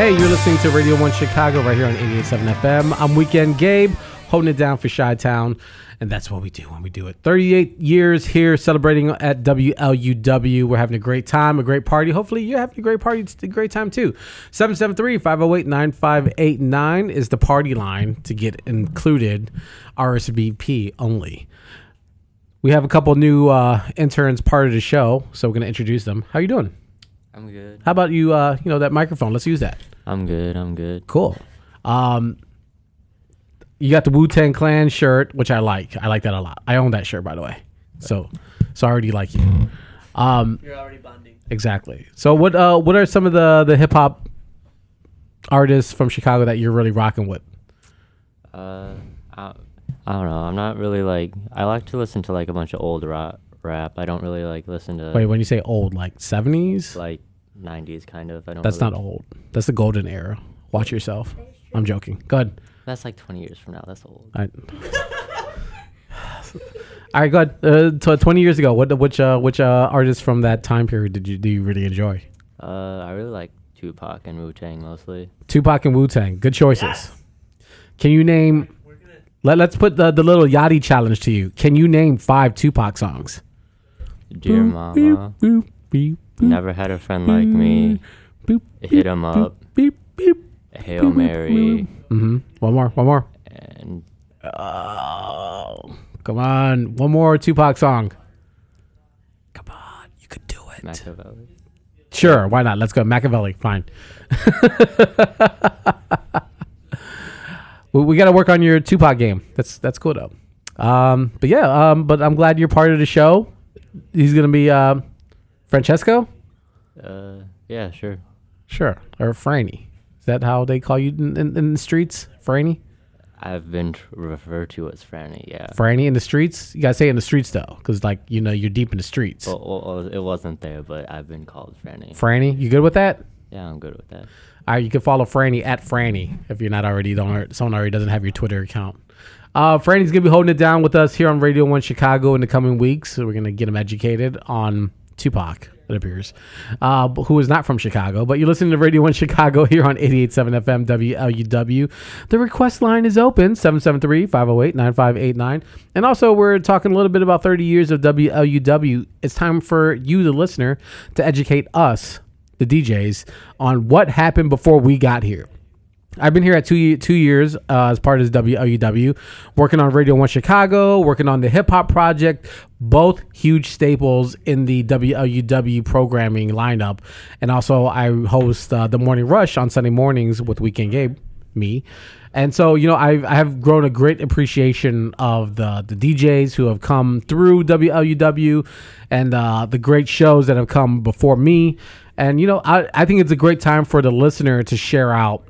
Hey, you're listening to Radio One Chicago right here on 88.7 FM. I'm Weekend Gabe, holding it down for Chi-Town, and that's what we do when we do it. 38 years here celebrating at WLUW. We're having a great time, a great party. Hopefully you're having a great party. It's a great time too. 773-508-9589 is the party line to get included. RSVP only. We have a couple new interns part of the show, so we're going to introduce them. How you doing? I'm good. How about you, that microphone? Let's use that. I'm good. Cool. You got the Wu-Tang Clan shirt, which I like. I like that a lot. I own that shirt, by the way. So I already like you. You're already bonding. Exactly. So what are some of the hip-hop artists from Chicago that you're really rocking with? I don't know. I'm not really like... I like to listen to like a bunch of old rap. I don't really like listen to... Wait, when you say old, like 70s? Like 90s kind of. That's really not old. That's the golden era. Watch yourself. I'm joking. Go ahead. That's like 20 years from now. That's old. All right, go ahead. 20 years ago, which artists from that time period do you really enjoy? I really like Tupac and Wu-Tang mostly. Tupac and Wu-Tang. Good choices. Yes. Can you name... Let's put the little Yachty challenge to you. Can you name 5 Tupac songs? Dear Mama, Never Had a Friend Like Me, Hit 'Em Up, Hail Mary. Mm-hmm. One more. And come on, one more Tupac song. Come on, you could do it. Machiavelli. Sure, why not? Let's go Machiavelli. Fine. We got to work on your Tupac game. That's cool though. But I'm glad you're part of the show. He's gonna be Francesco. Yeah, sure. Sure, or Franny. Is that how they call you in the streets, Franny? I've been referred to as Franny. Yeah. Franny in the streets. You gotta say in the streets though, because you're deep in the streets. Well, it wasn't there, but I've been called Franny. Franny, you good with that? Yeah, I'm good with that. All right, you can follow Franny at Franny if you're not already, someone already doesn't have your Twitter account. Franny's going to be holding it down with us here on Radio 1 Chicago in the coming weeks. So we're going to get him educated on Tupac, it appears, who is not from Chicago. But you're listening to Radio 1 Chicago here on 88.7 FM WLUW. The request line is open, 773-508-9589. And also we're talking a little bit about 30 years of WLUW. It's time for you, the listener, to educate us, the DJs, on what happened before we got here. I've been here at two years as part of WLUW, working on Radio 1 Chicago, working on the Hip Hop Project, both huge staples in the WLUW programming lineup. And also I host the Morning Rush on Sunday mornings with Weekend Gabe, me. And so, I have grown a great appreciation of the DJs who have come through WLUW and the great shows that have come before me. And, I think it's a great time for the listener to share out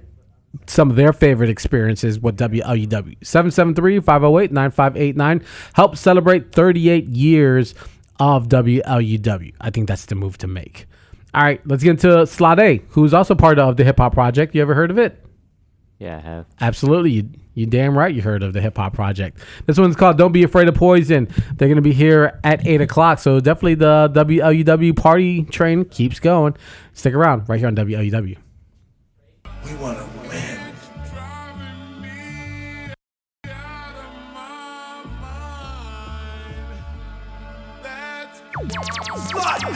some of their favorite experiences with WLUW. 773-508-9589. Help celebrate 38 years of WLUW. I think that's the move to make. All right, let's get into Slade, who's also part of the Hip Hop Project. You ever heard of it? Yeah, I have. Absolutely. You damn right you heard of the Hip Hop Project. This one's called Don't Be Afraid of Poison. They're going to be here at 8 o'clock. So definitely the WLUW party train keeps going. Stick around right here on WLUW. We want to win. Slot A!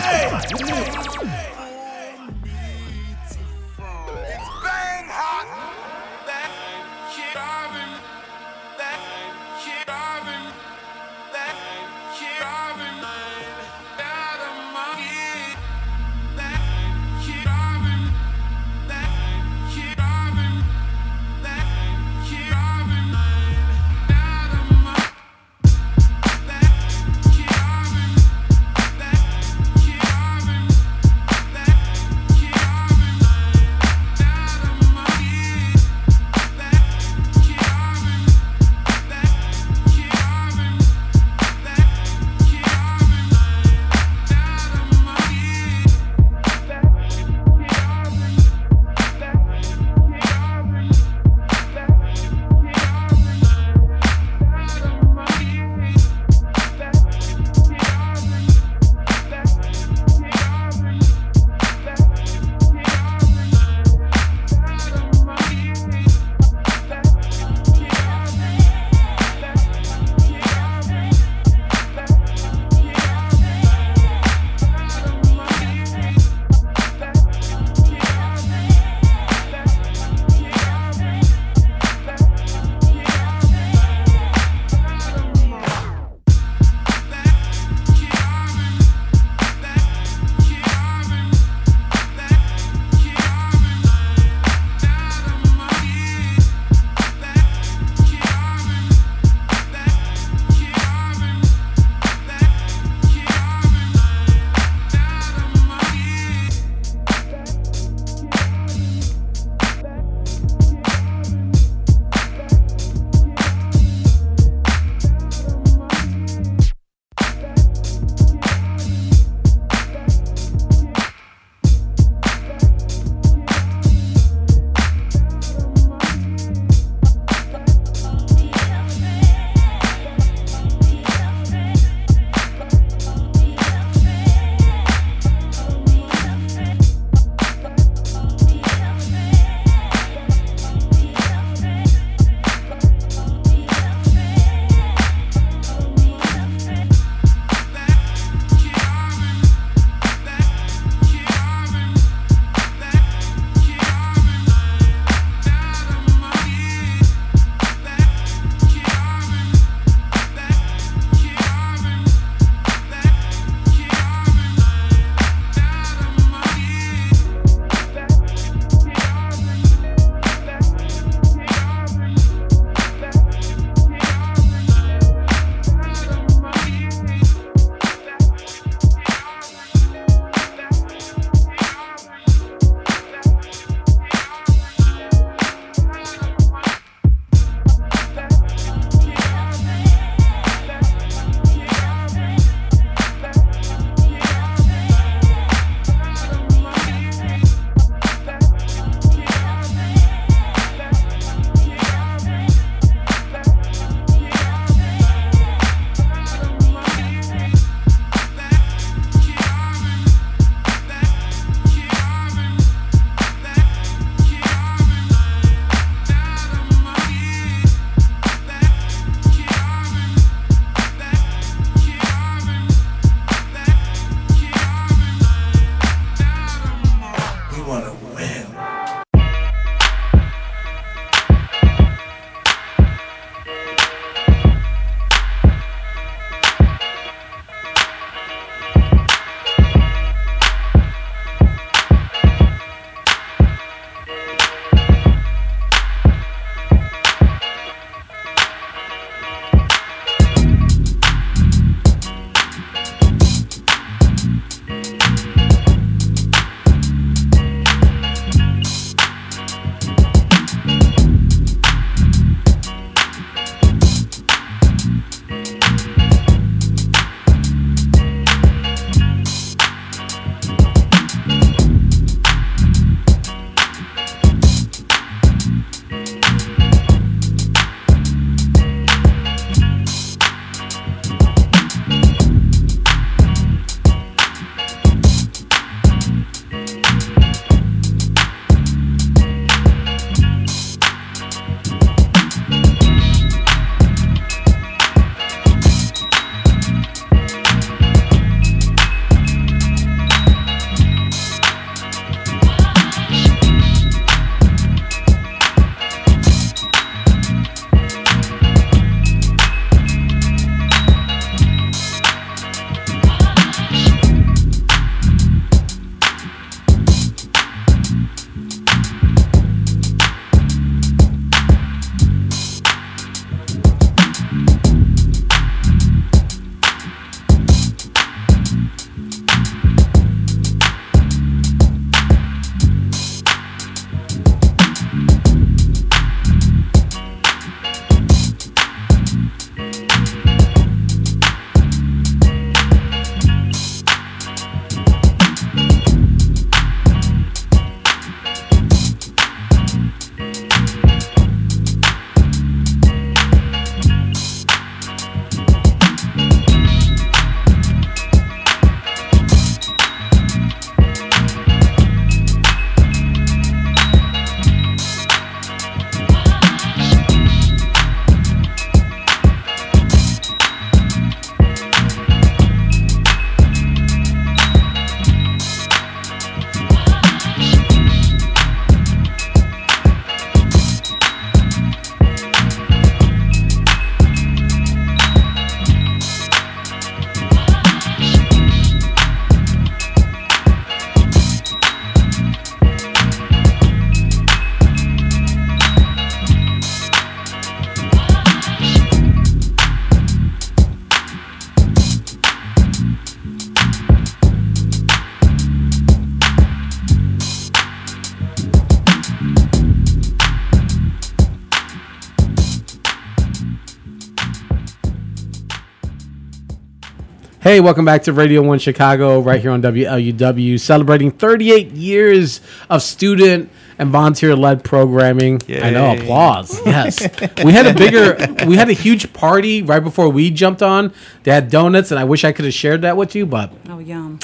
Hey, welcome back to Radio One Chicago, right here on WLUW, celebrating 38 years of student and volunteer-led programming. Yay. I know, applause. Yes, we had a huge party right before we jumped on. They had donuts, and I wish I could have shared that with you, but yum!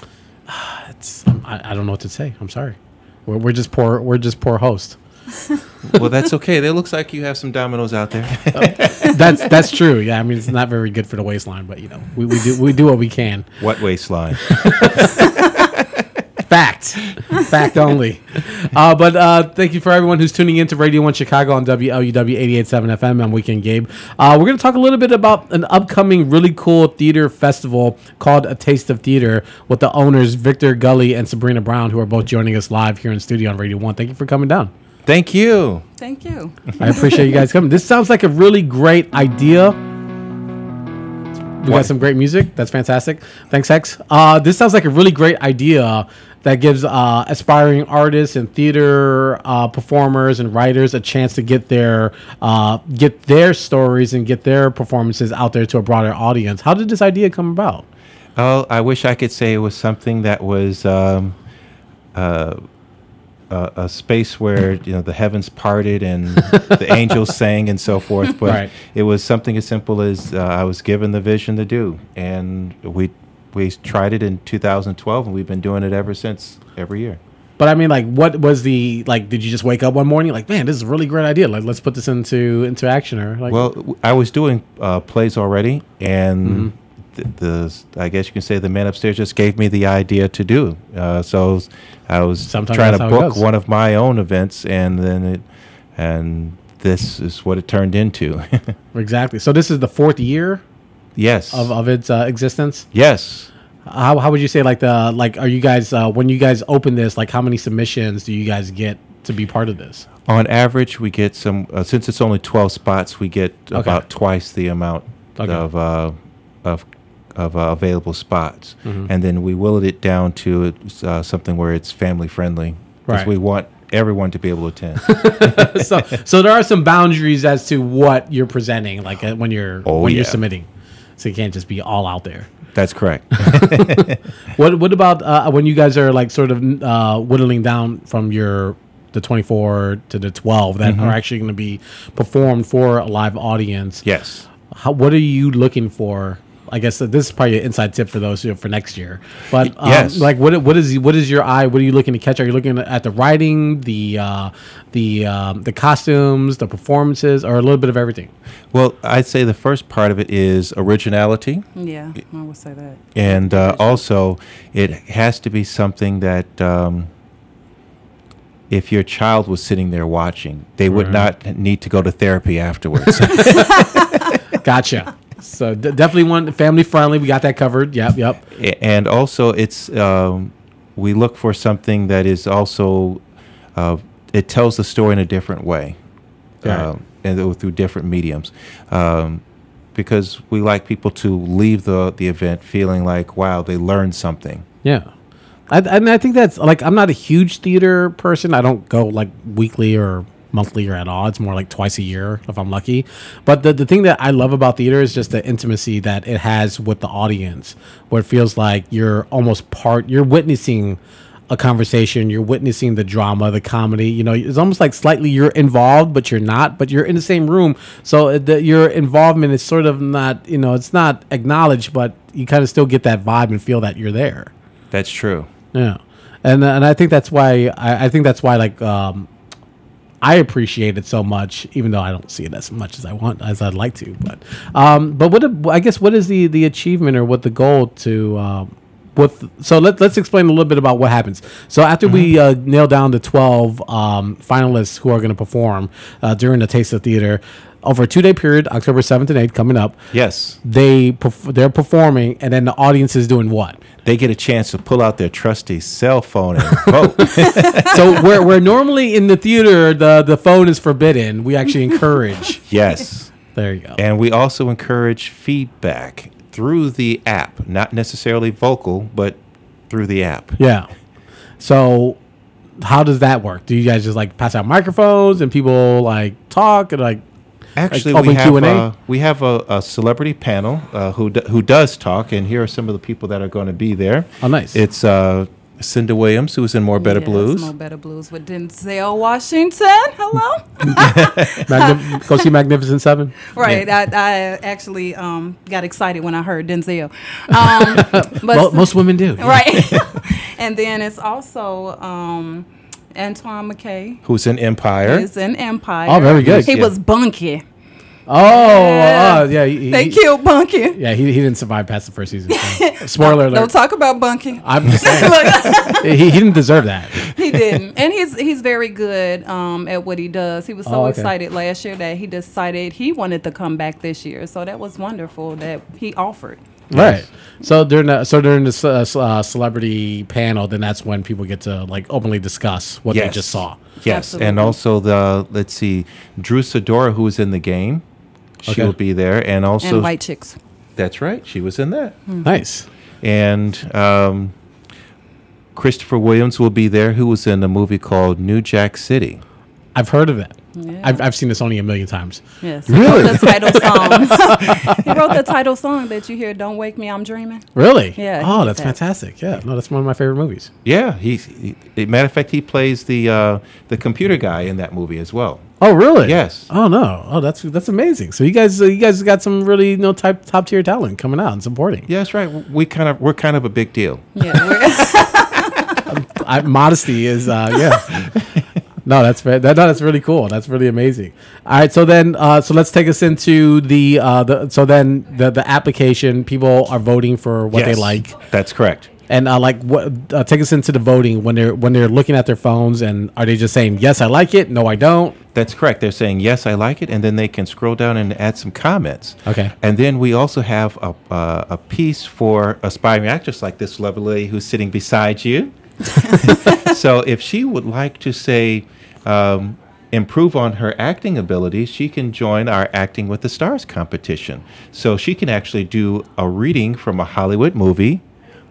I don't know what to say. I'm sorry. We're just poor hosts. Well, that's okay. It looks like you have some dominoes out there. That's true. Yeah, I mean, it's not very good for the waistline, but you know, we do what we can. What waistline? Fact only. But thank you for everyone who's tuning in to Radio 1 Chicago on WLUW 88.7 FM. I'm Weekend Gabe. We're going to talk a little bit about an upcoming really cool theater festival called A Taste of Theater with the owners Victor Gully and Sabrina Brown, who are both joining us live here in studio on Radio 1. Thank you for coming down. Thank you. Thank you. I appreciate you guys coming. This sounds like a really great idea. We got some great music. That's fantastic. Thanks, Hex. This sounds like a really great idea that gives aspiring artists and theater performers and writers a chance to get their stories and get their performances out there to a broader audience. How did this idea come about? Oh, I wish I could say it was something that was a space where, you know, the heavens parted and the angels sang and so forth, but It was something as simple as I was given the vision to do, and we tried it in 2012, and we've been doing it ever since, every year. But I mean, like, what was the, like, did you just wake up one morning like, man, this is a really great idea, like, let's put this into action? Or like, well, I was doing plays already, and I guess you can say the man upstairs just gave me the idea to do. So I was trying to book one of my own events, and then this is what it turned into. Exactly. So this is the fourth year. Yes. Of its existence. Yes. How would you say, like, are you guys when you guys open this, like, how many submissions do you guys get to be part of this? On average, we get some. Since it's only 12 spots, we get about twice the amount of available spots, and then we whittled it down to something where it's family friendly, because we want everyone to be able to attend. so there are some boundaries as to what you're presenting, like when you're submitting, so you can't just be all out there. That's correct. What about when you guys are, like, sort of whittling down from the 24 to the 12 that are actually going to be performed for a live audience? Yes. What are you looking for? I guess this is probably an inside tip for those for next year. But yes. Like, what is your eye? What are you looking to catch? Are you looking at the writing, the costumes, the performances, or a little bit of everything? Well, I'd say the first part of it is originality. Yeah, I would say that. And also, it has to be something that if your child was sitting there watching, they would not need to go to therapy afterwards. Gotcha. So definitely one family friendly. We got that covered. Yep. And also, it's we look for something that is also it tells the story in a different way, and through different mediums, because we like people to leave the event feeling like, wow, they learned something. Yeah. I think that's, like, I'm not a huge theater person. I don't go, like, weekly or monthly or at all. It's more like twice a year if I'm lucky. But the thing that I love about theater is just the intimacy that it has with the audience, where it feels like you're almost you're witnessing a conversation, you're witnessing the drama, the comedy. You know, it's almost like slightly you're involved, but you're not, but you're in the same room. So your involvement is sort of not, you know, it's not acknowledged, but you kind of still get that vibe and feel that you're there. That's true. Yeah. And I think that's why, like, I appreciate it so much, even though I don't see it as much as I want, as I'd like to. But what is the achievement, or what the goal to so let's explain a little bit about what happens. So after we nail down the 12 finalists who are going to perform during the Taste of Theater over a 2-day period, October 7th and 8th coming up. Yes. They're performing, and then the audience is doing what? They get a chance to pull out their trusty cell phone and vote. So where normally in the theater the phone is forbidden, we actually encourage. Yes. There you go. And we also encourage feedback through the app, not necessarily vocal, but through the app. Yeah. So how does that work? Do you guys just, like, pass out microphones and people, like, talk and, like, Actually, like we have a celebrity panel who does talk, and here are some of the people that are going to be there. Oh, nice! It's Cinda Williams, who was in Mo' Better Blues. Mo' Better Blues with Denzel Washington. Hello. Go see Magnificent Seven. Right. Yeah. I actually got excited when I heard Denzel. But most women do. Right. And then it's also Antoine McKay. Who's in Empire. Oh, very good. He was Bunky. Oh, yeah. They killed Bunky. Yeah, he didn't survive past the first season. So. Spoiler alert. Don't talk about Bunky. I'm just saying. He didn't deserve that. He didn't. And he's very good at what he does. He was so excited last year that he decided he wanted to come back this year. So that was wonderful that he offered. Right. So during the celebrity panel, then that's when people get to like openly discuss what they just saw. Yes. Absolutely. And also Drew Sidora, who was in The Game. She'll be there, and also White Chicks. That's right. She was in that. Mm-hmm. Nice. And Christopher Williams will be there, who was in a movie called New Jack City. I've heard of it. Yeah. I've seen this only a million times. Yes. Really? He wrote the title song. He wrote the title song that you hear, Don't Wake Me, I'm Dreaming. Really? Yeah. Oh, that's fantastic. Yeah. No, that's one of my favorite movies. Yeah. He matter of fact, he plays the computer guy in that movie as well. Oh, really? Yes. Oh, no. Oh, that's amazing. So you guys got some really top tier talent coming out and supporting. Yeah, that's right. We're kind of a big deal. Yeah. Modesty is No, that's really cool. That's really amazing. All right, so then let's take us into the application. People are voting for what they like. That's correct. And take us into the voting when they're looking at their phones, and are they just saying yes, I like it, no, I don't? That's correct. They're saying yes, I like it, and then they can scroll down and add some comments. Okay. And then we also have a piece for aspiring actors like this lovely who's sitting beside you. So if she would like to say improve on her acting abilities, she can join our Acting with the Stars competition. So she can actually do a reading from a Hollywood movie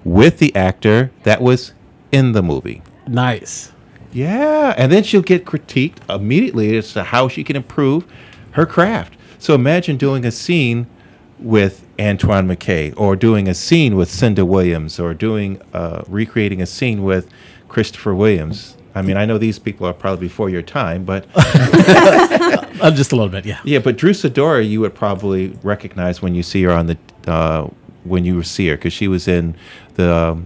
with the actor that was in the movie. Nice. Yeah. And then she'll get critiqued immediately as to how she can improve her craft. So imagine doing a scene with Antoine McKay, or doing a scene with Cinda Williams, or recreating a scene with Christopher Williams. I mean, I know these people are probably before your time, but just a little bit, yeah. Yeah, but Drew Sidora, you would probably recognize when you see her because she was in the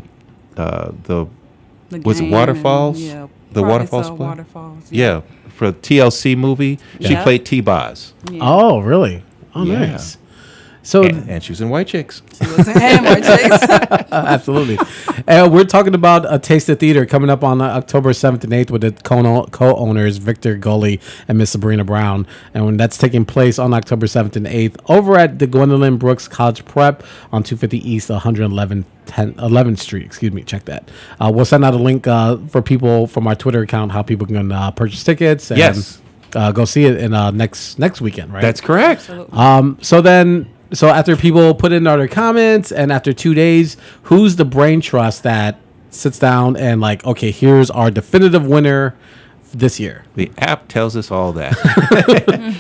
was it Waterfalls? And, yeah, the Waterfalls play. Waterfalls, yeah. Yeah, for a TLC movie, she played T-Boz. Yeah. Oh, really? Oh, yeah. Nice. So and she was in White Chicks. She was in White Chicks. Absolutely. We're talking about A Taste of Theater coming up on October 7th and 8th with the co-owners Victor Gully and Miss Sabrina Brown. And when that's taking place on October 7th and 8th over at the Gwendolyn Brooks College Prep on 250 East 11th Street. Excuse me. Check that. We'll send out a link for people from our Twitter account how people can purchase tickets. And, go see it in next weekend, right? That's correct. Absolutely. So after people put in their comments and after 2 days, who's the brain trust that sits down and like, okay, here's our definitive winner this year? The app tells us all that.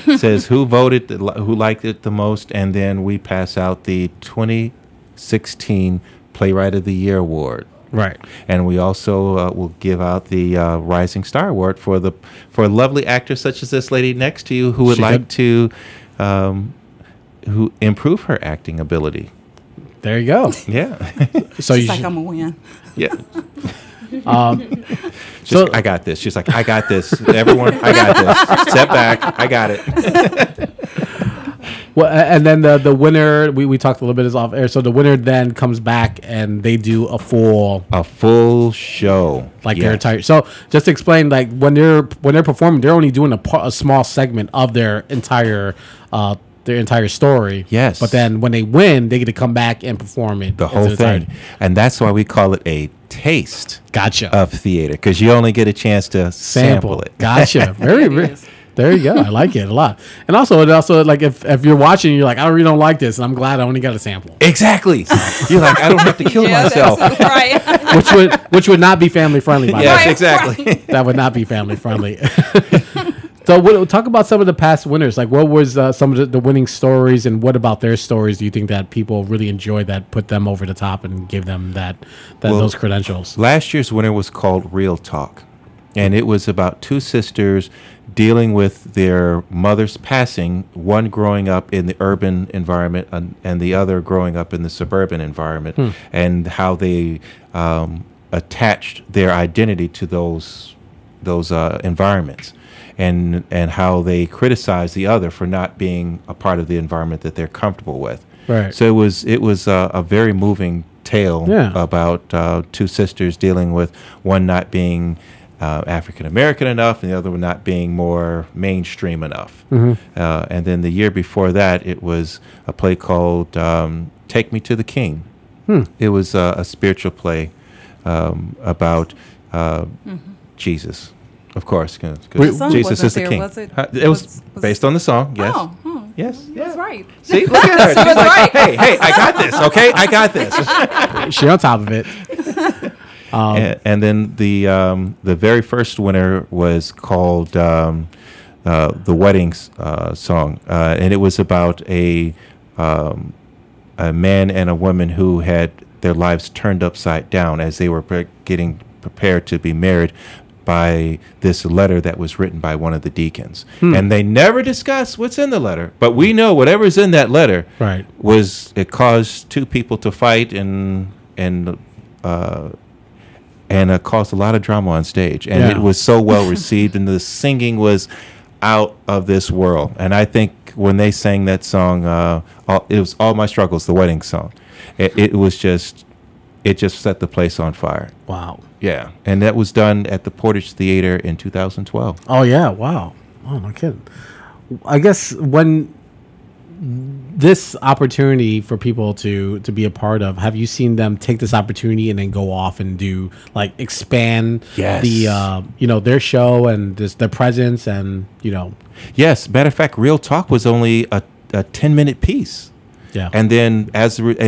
It says who voted, who liked it the most, and then we pass out the 2016 Playwright of the Year Award. Right. And we also will give out the Rising Star Award for a lovely actor such as this lady next to you who would like to... who improve her acting ability. There you go. Yeah. So she's like, I'm going to win. Yeah. I got this. She's like, I got this. Everyone, I got this. Step back. I got it. Well, and then the winner, we talked a little bit is off air. So the winner then comes back and they do a full show. Like they're tired. So just to explain, like when they're performing, they're only doing a small segment of their entire entire story. Yes. But then when they win, they get to come back and perform it. The whole thing. And that's why we call it a taste of theater, because you only get a chance to sample it. Gotcha. Very rich. There you go. I like it a lot. And also like if you're watching, you're like, I really don't like this, and I'm glad I only got a sample. Exactly. You're like, I don't have to kill myself. Right. which would not be family friendly, by the way. Yes, exactly. That would not be family friendly. So talk about some of the past winners. Like, what was some of the winning stories, and what about their stories do you think that people really enjoyed that put them over the top and gave them those credentials? Last year's winner was called Real Talk, and it was about two sisters dealing with their mother's passing, one growing up in the urban environment and the other growing up in the suburban environment, and how they attached their identity to those environments, and how they criticize the other for not being a part of the environment that they're comfortable with. Right. So it was a very moving tale about two sisters dealing with one not being African American enough and the other one not being more mainstream enough. Mm-hmm. And then the year before that, it was a play called Take Me to the King. It was a spiritual play about Jesus. Of course, because Jesus is the King. Was it? It was based on the song. Yes. Oh, yes. Yeah. That's right. See, look at her. She's like, hey, I got this. Okay, I got this. She's on top of it. And then the very first winner was called the Wedding Song, and it was about a man and a woman who had their lives turned upside down as they were getting prepared to be married by this letter that was written by one of the deacons. And they never discuss what's in the letter, but we know whatever's in that letter it caused two people to fight and caused a lot of drama on stage, and it was so well received, and the singing was out of this world. And I think when they sang that song, it was All My Struggles, the wedding song, it just set the place on fire. Wow. Yeah. And that was done at the Portage Theater in 2012. Oh, yeah. Wow. Oh, no kidding. I guess when this opportunity for people to be a part of, have you seen them take this opportunity and then go off and do, like, expand their show and their presence and, Yes. Matter of fact, Real Talk was only a 10-minute piece. Yeah. And then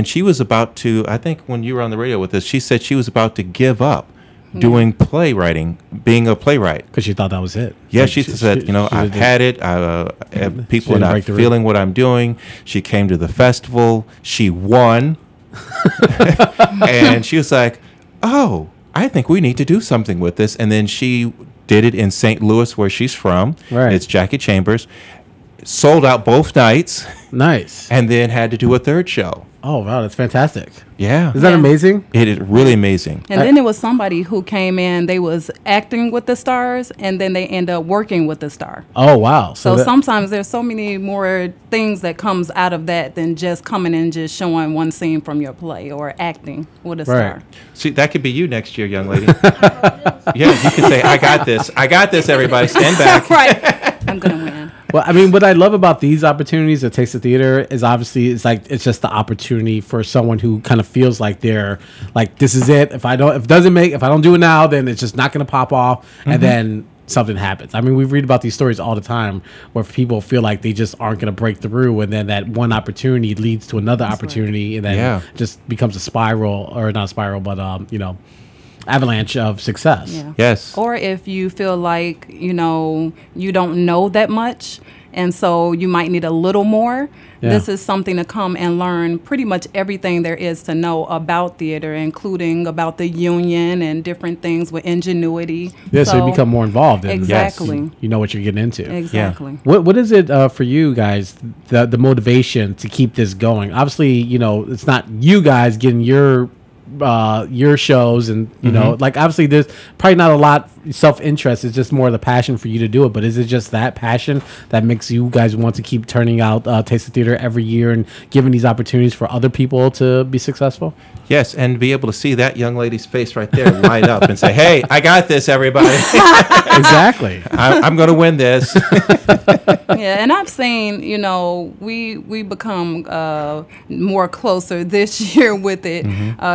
she was about to, I think when you were on the radio with us, she said she was about to give up doing playwriting, being a playwright. Because she thought that was it. Yeah, like she said, I've had it. People are not feeling what I'm doing. She came to the festival. She won. And she was like, oh, I think we need to do something with this. And then she did it in St. Louis, where she's from. Right. It's Jackie Chambers. Sold out both nights. Nice. And then had to do a third show. Oh, wow. That's fantastic. Yeah. Is that amazing? It is really amazing. And then it was somebody who came in. They was acting with the stars, and then they end up working with the star. Oh, wow. So sometimes there's so many more things that comes out of that than just coming and just showing one scene from your play or acting with a star. See, that could be you next year, young lady. Yeah, you can say, I got this. I got this, everybody. Stand back. Right. I'm going to win. Well, I mean, what I love about these opportunities at Taste of Theater is obviously it's just the opportunity for someone who kind of feels like they're like, this is it. If I don't do it now, then it's just not going to pop off. Mm-hmm. And then something happens. I mean, we read about these stories all the time where people feel like they just aren't going to break through, and then that one opportunity leads to another opportunity, and then just becomes a spiral, or not a spiral, but avalanche of success. Yeah. Yes. Or if you feel like, you don't know that much, and so you might need a little more. Yeah. This is something to come and learn pretty much everything there is to know about theater, including about the union and different things with ingenuity. Yeah, so you become more involved. Exactly. You know what you're getting into. Exactly. Yeah. What is it for you guys, the motivation to keep this going? Obviously, it's not you guys getting your shows, and obviously there's probably not a lot self-interest. It's just more the passion for you to do it. But is it just that passion that makes you guys want to keep turning out Taste of Theater every year and giving these opportunities for other people to be successful? Yes, and be able to see that young lady's face right there light up and say, hey, I got this, everybody. Exactly. I'm going to win this. Yeah, and I've seen, we become more closer this year with it.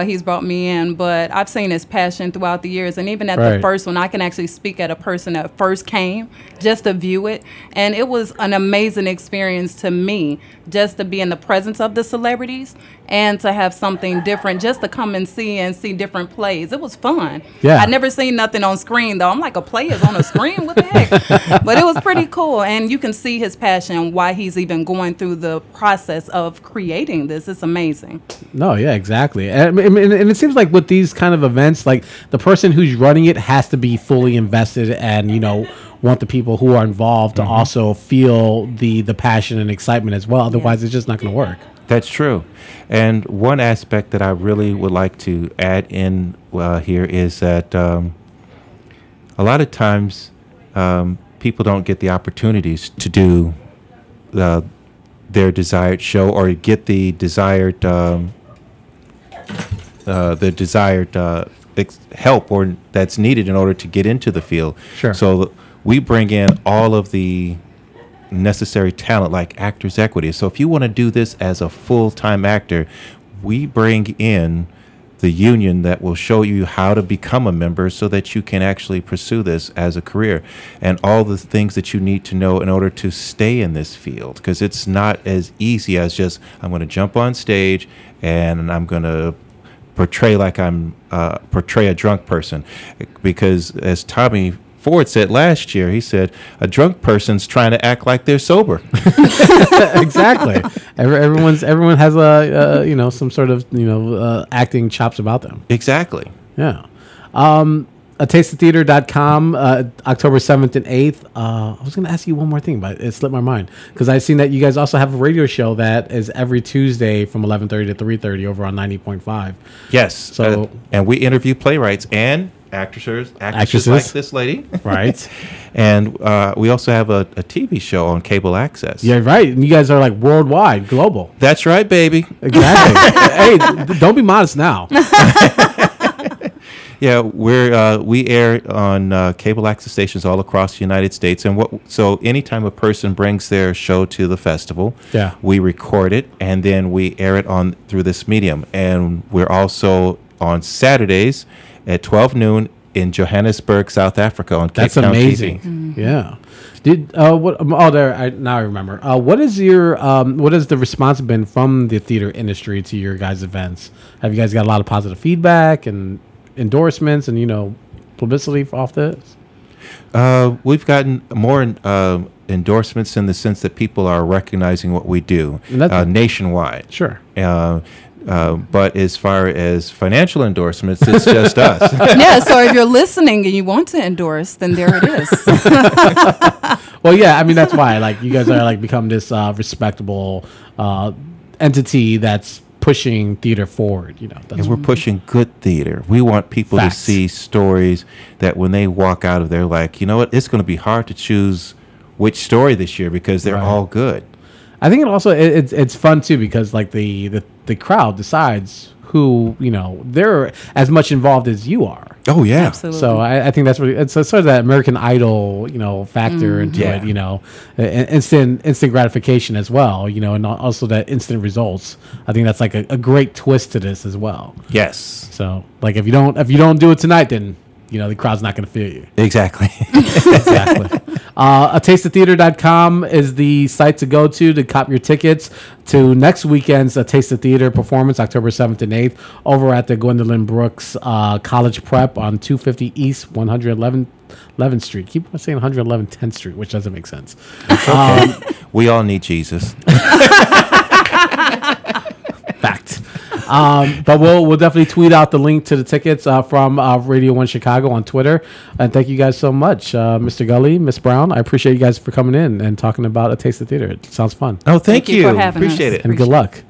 He's brought me in, but I've seen his passion throughout the years. And even at the first one, I can can actually speak at a person that first came just to view it. And it was an amazing experience to me just to be in the presence of the celebrities and to have something different, just to come and see different plays. It was fun. Yeah. I'd never seen nothing on screen, though. I'm like, a play is on a screen? What the heck? But it was pretty cool. And you can see his passion, why he's even going through the process of creating this. It's amazing. No, yeah, exactly. And it seems like with these kind of events, like the person who's running it has to be fully invested and, you know, want the people who are involved to also feel the passion and excitement as well. Otherwise, it's just not going to work. That's true. And one aspect that I really would like to add in here is that a lot of times people don't get the opportunities to do their desired show or get the desired help or that's needed in order to get into the field. Sure. So we bring in all of the necessary talent like Actors' Equity. So if you want to do this as a full-time actor, we bring in the union that will show you how to become a member so that you can actually pursue this as a career and all the things that you need to know in order to stay in this field, because it's not as easy as just I'm going to jump on stage and I'm going to portray a drunk person, because as Tommy Ford said last year, he said, a drunk person's trying to act like they're sober. Exactly. Everyone has some sort of acting chops about them. Exactly. Yeah. A tasteoftheater.com, October 7th and 8th. I was going to ask you one more thing, but it slipped my mind because I've seen that you guys also have a radio show that is every Tuesday from 11:30 to 3:30 over on 90.5. Yes. So, and we interview playwrights and actresses like this lady. Right. And we also have a TV show on cable access. Yeah, right. And you guys are like worldwide, global. That's right, baby. Exactly. Hey, don't be modest now. Yeah, we air on cable access stations all across the United States, and so anytime a person brings their show to the festival, we record it and then we air it on through this medium. And we're also on Saturdays at 12 noon in Johannesburg, South Africa on Cape Town TV. That's amazing. Mm-hmm. Yeah. Now I remember. What has the response been from the theater industry to your guys' events? Have you guys got a lot of positive feedback and endorsements and, you know, publicity off this? We've gotten more endorsements in the sense that people are recognizing what we do nationwide. Sure. But as far as financial endorsements, it's just us. Yeah, so if you're listening and you want to endorse, then there it is. Well, yeah, I mean, that's why, like, you guys are, like, become this respectable entity that's pushing theater forward, you know. And we're pushing good theater. We want people to see stories that when they walk out of there, like, you know what, it's going to be hard to choose which story this year because they're all good. I think it's fun too because like the crowd decides who, you know, they're as much involved as you are. Oh yeah, absolutely. So I think that's really, it's sort of that American Idol, you know, factor into it, you know, instant gratification as well, you know, and also that instant results. I think that's like a great twist to this as well. Yes. So like if you don't do it tonight, then, you know, the crowd's not going to feel you. Exactly. Exactly. ATasteOfTheater.com is the site to go to cop your tickets to next weekend's A Taste of Theater performance, October 7th and 8th, over at the Gwendolyn Brooks College Prep on 250 East 111th Street. Keep saying 111th Street, which doesn't make sense. Okay. We all need Jesus. Fact. But we'll definitely tweet out the link to the tickets from Radio One Chicago on Twitter. And thank you guys so much, Mr. Gully, Miss Brown. I appreciate you guys for coming in and talking about A Taste of Theater. It sounds fun. Oh, thank you for having us. Appreciate it. And good luck.